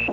On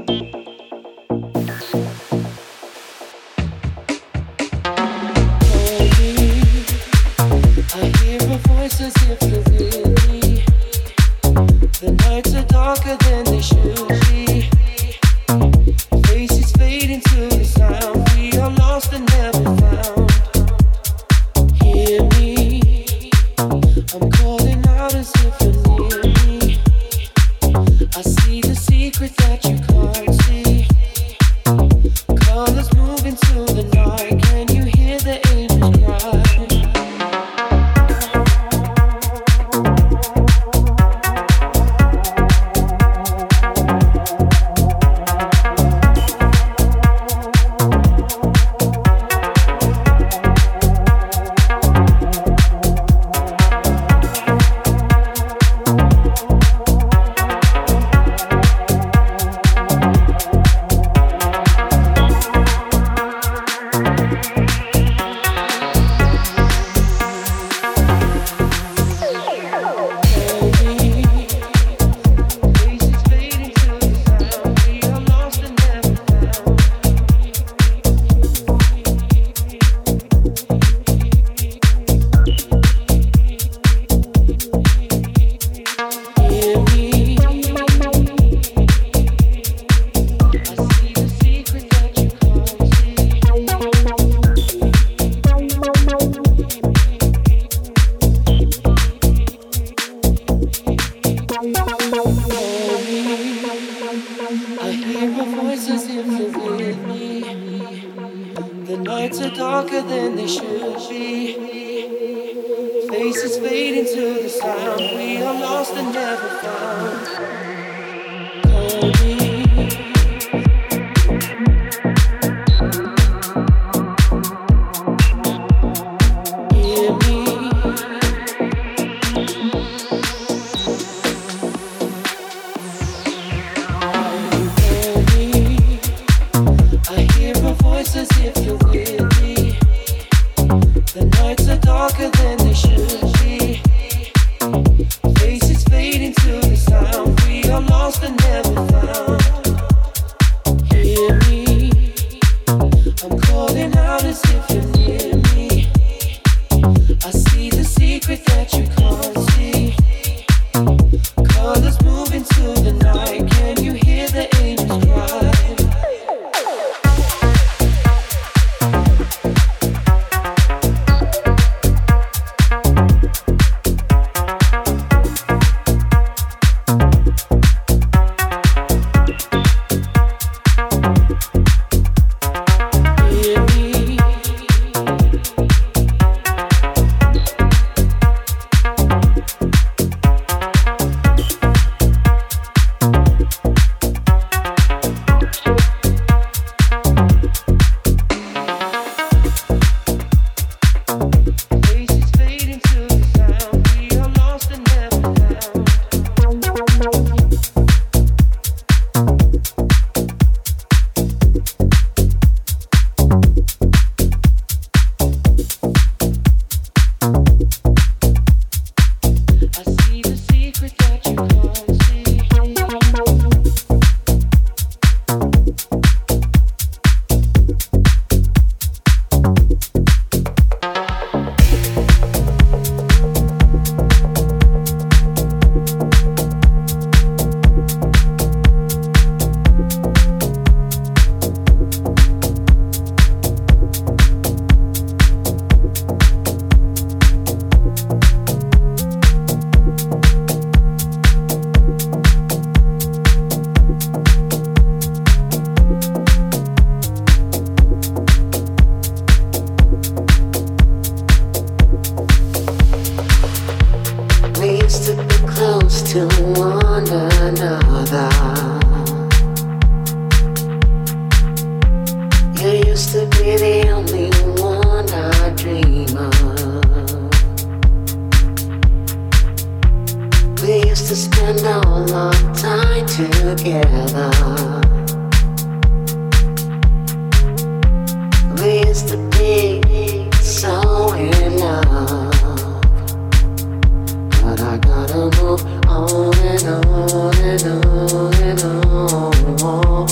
and on and on and on.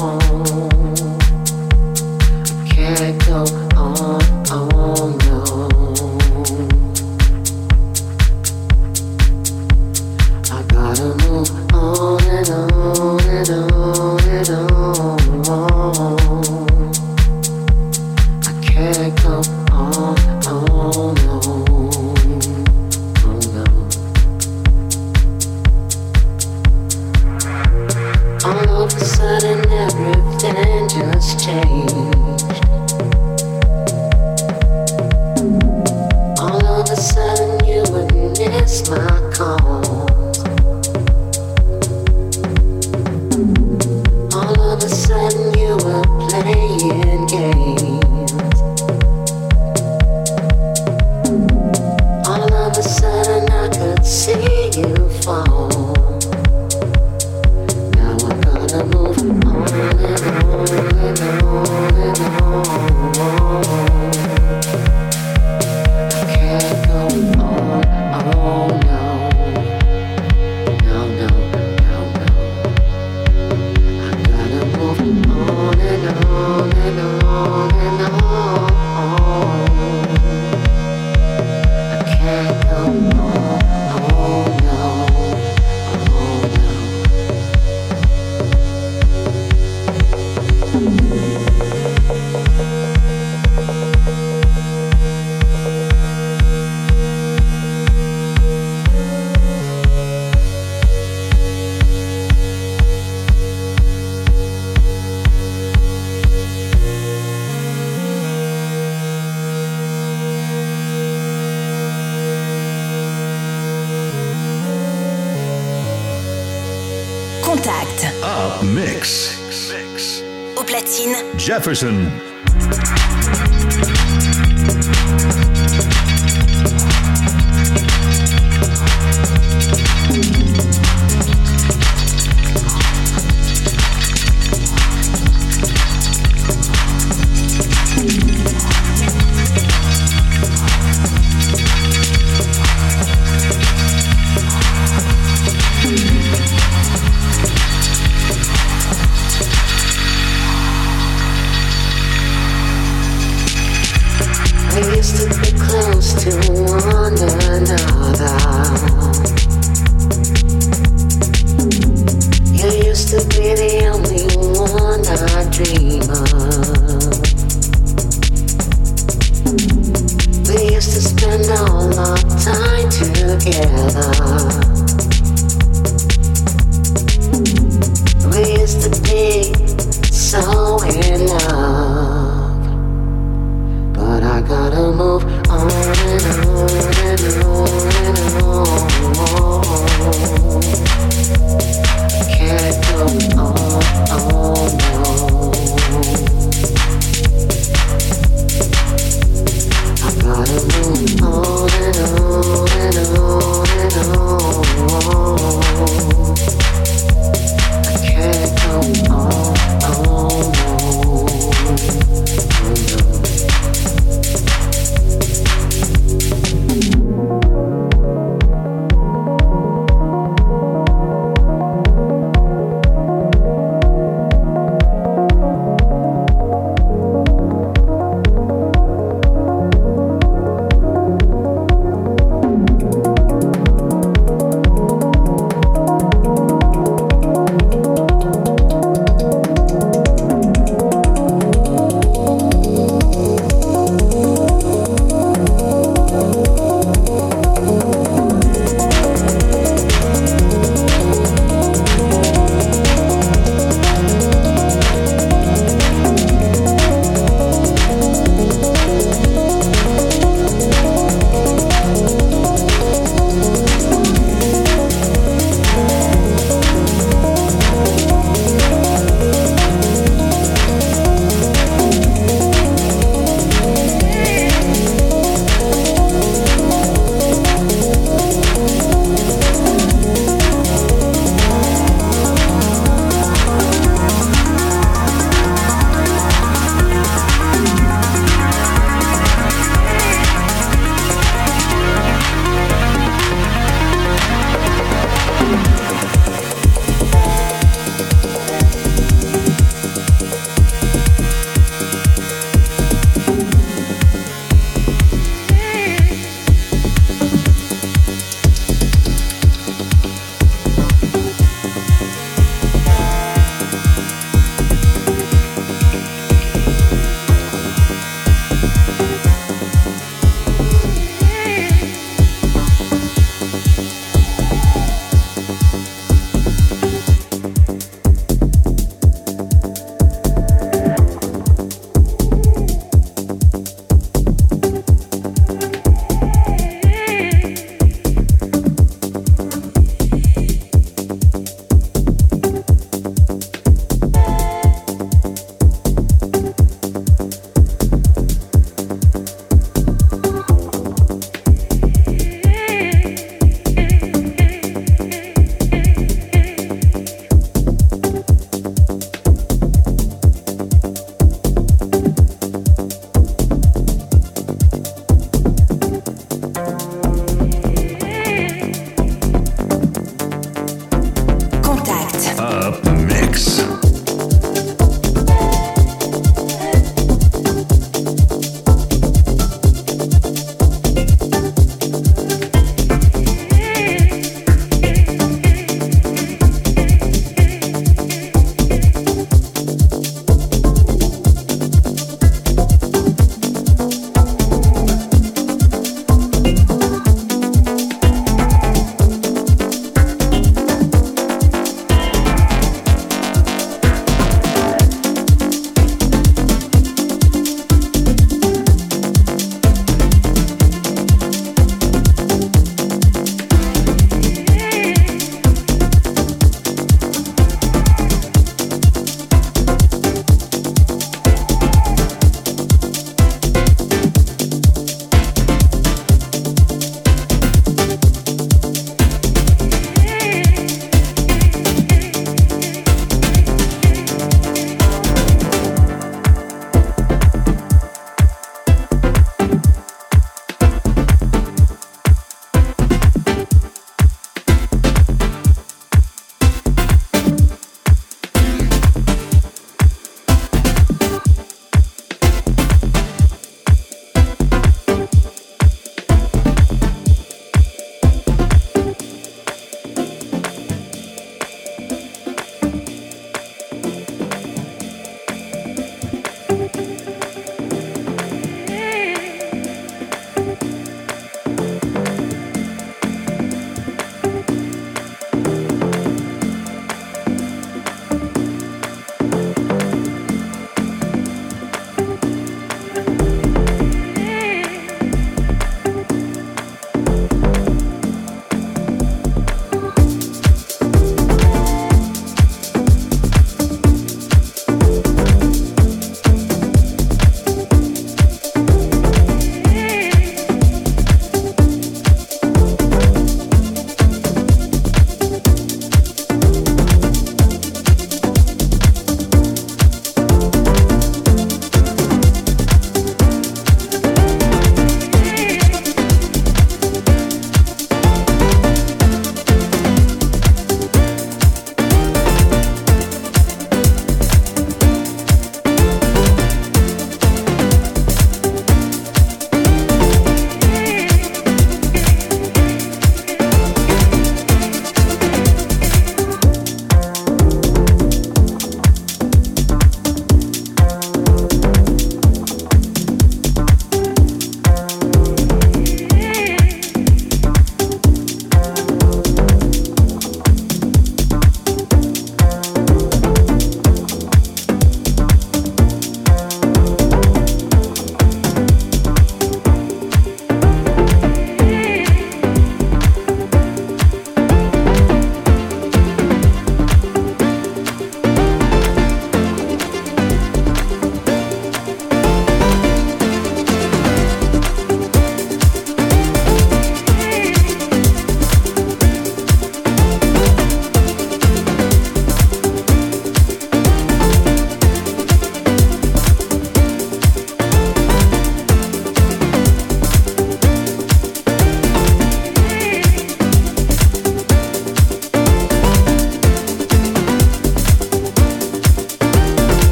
everything just changed. All of a sudden you would miss my calls. All of a sudden you were playing games. All of a sudden I could see you fall. Jefferson.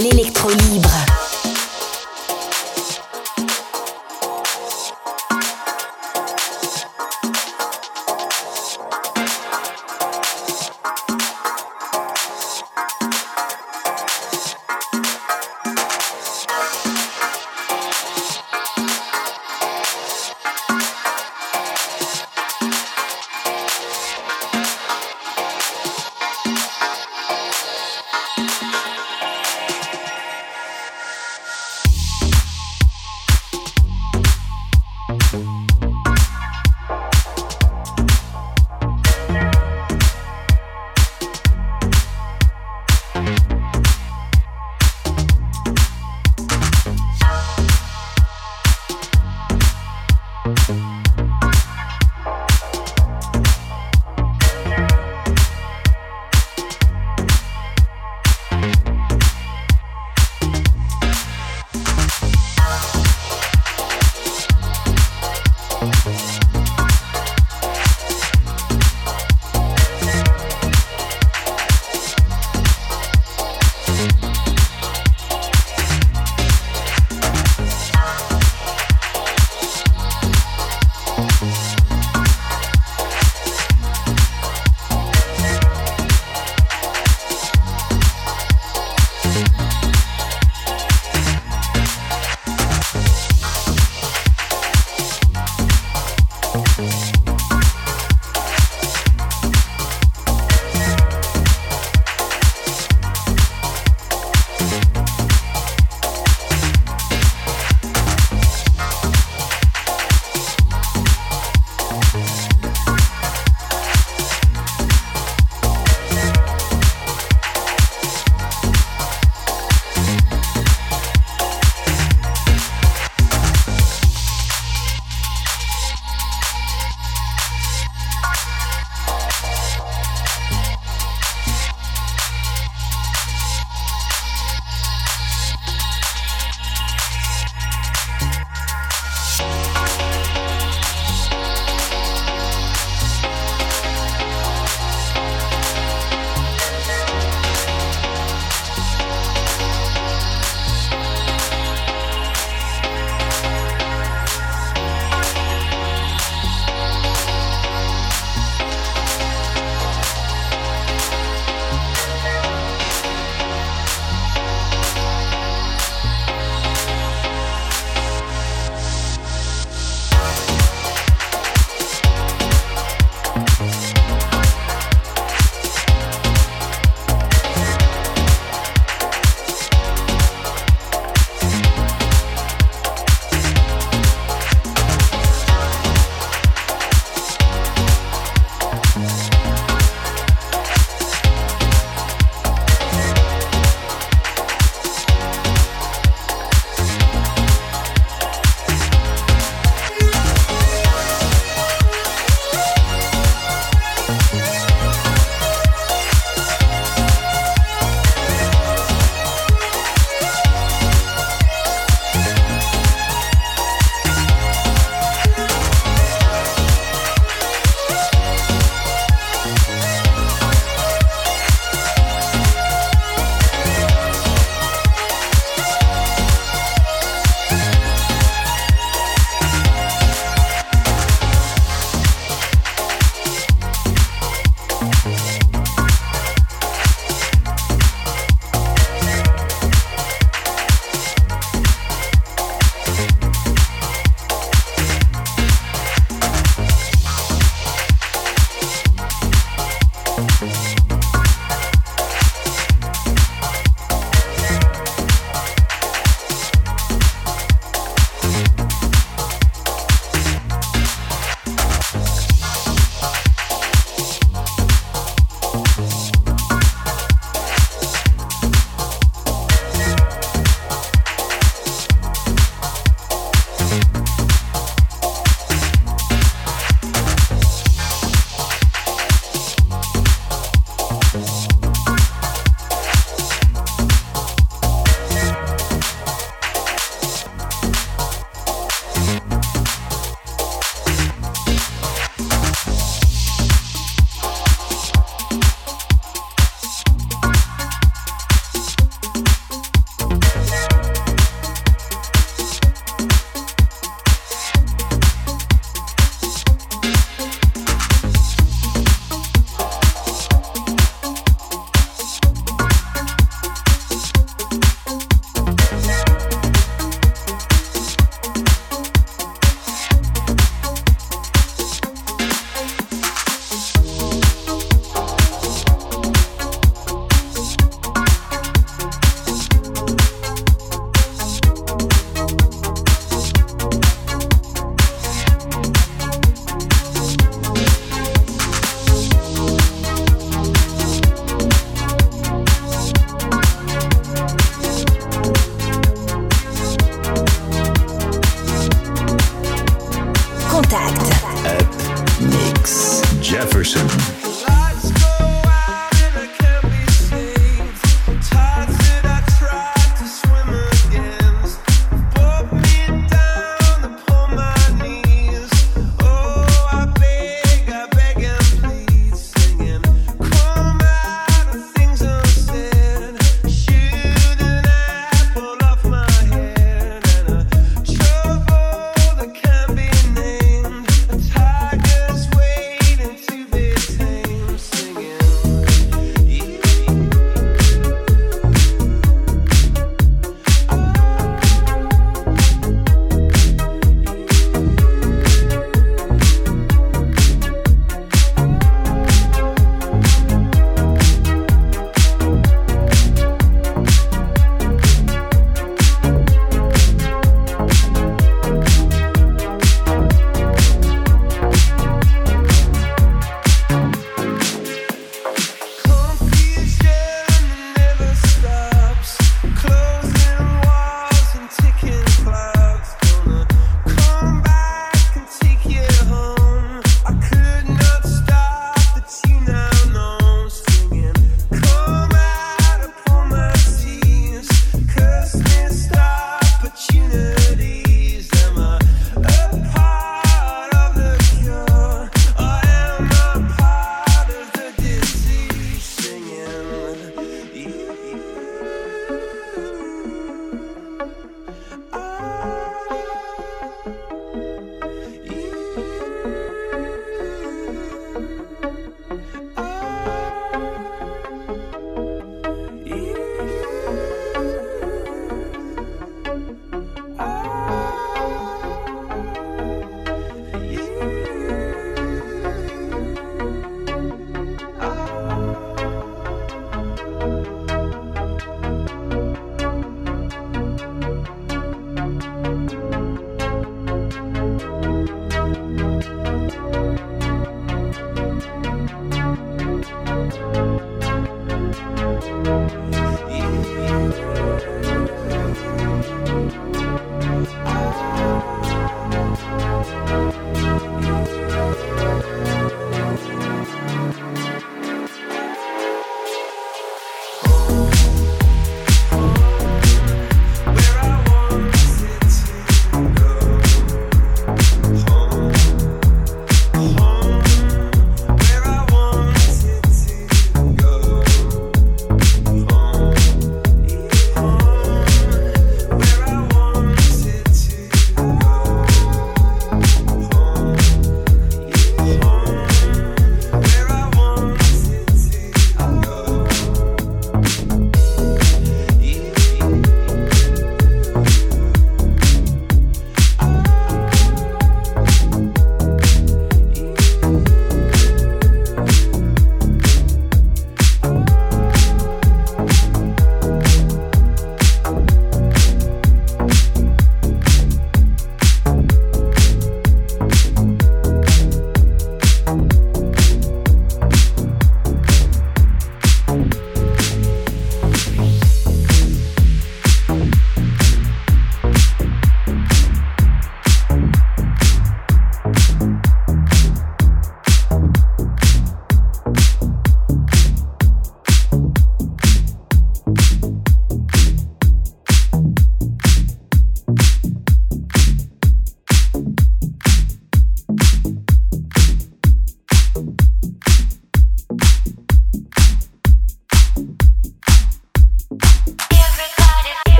l'électro libre. Jefferson. Nobody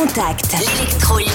Contact. L'électro libre.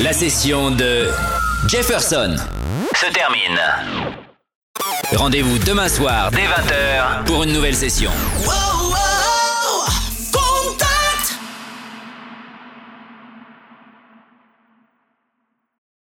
La session de Jefferson se termine. Rendez-vous demain soir dès 20h pour une nouvelle session. Wow.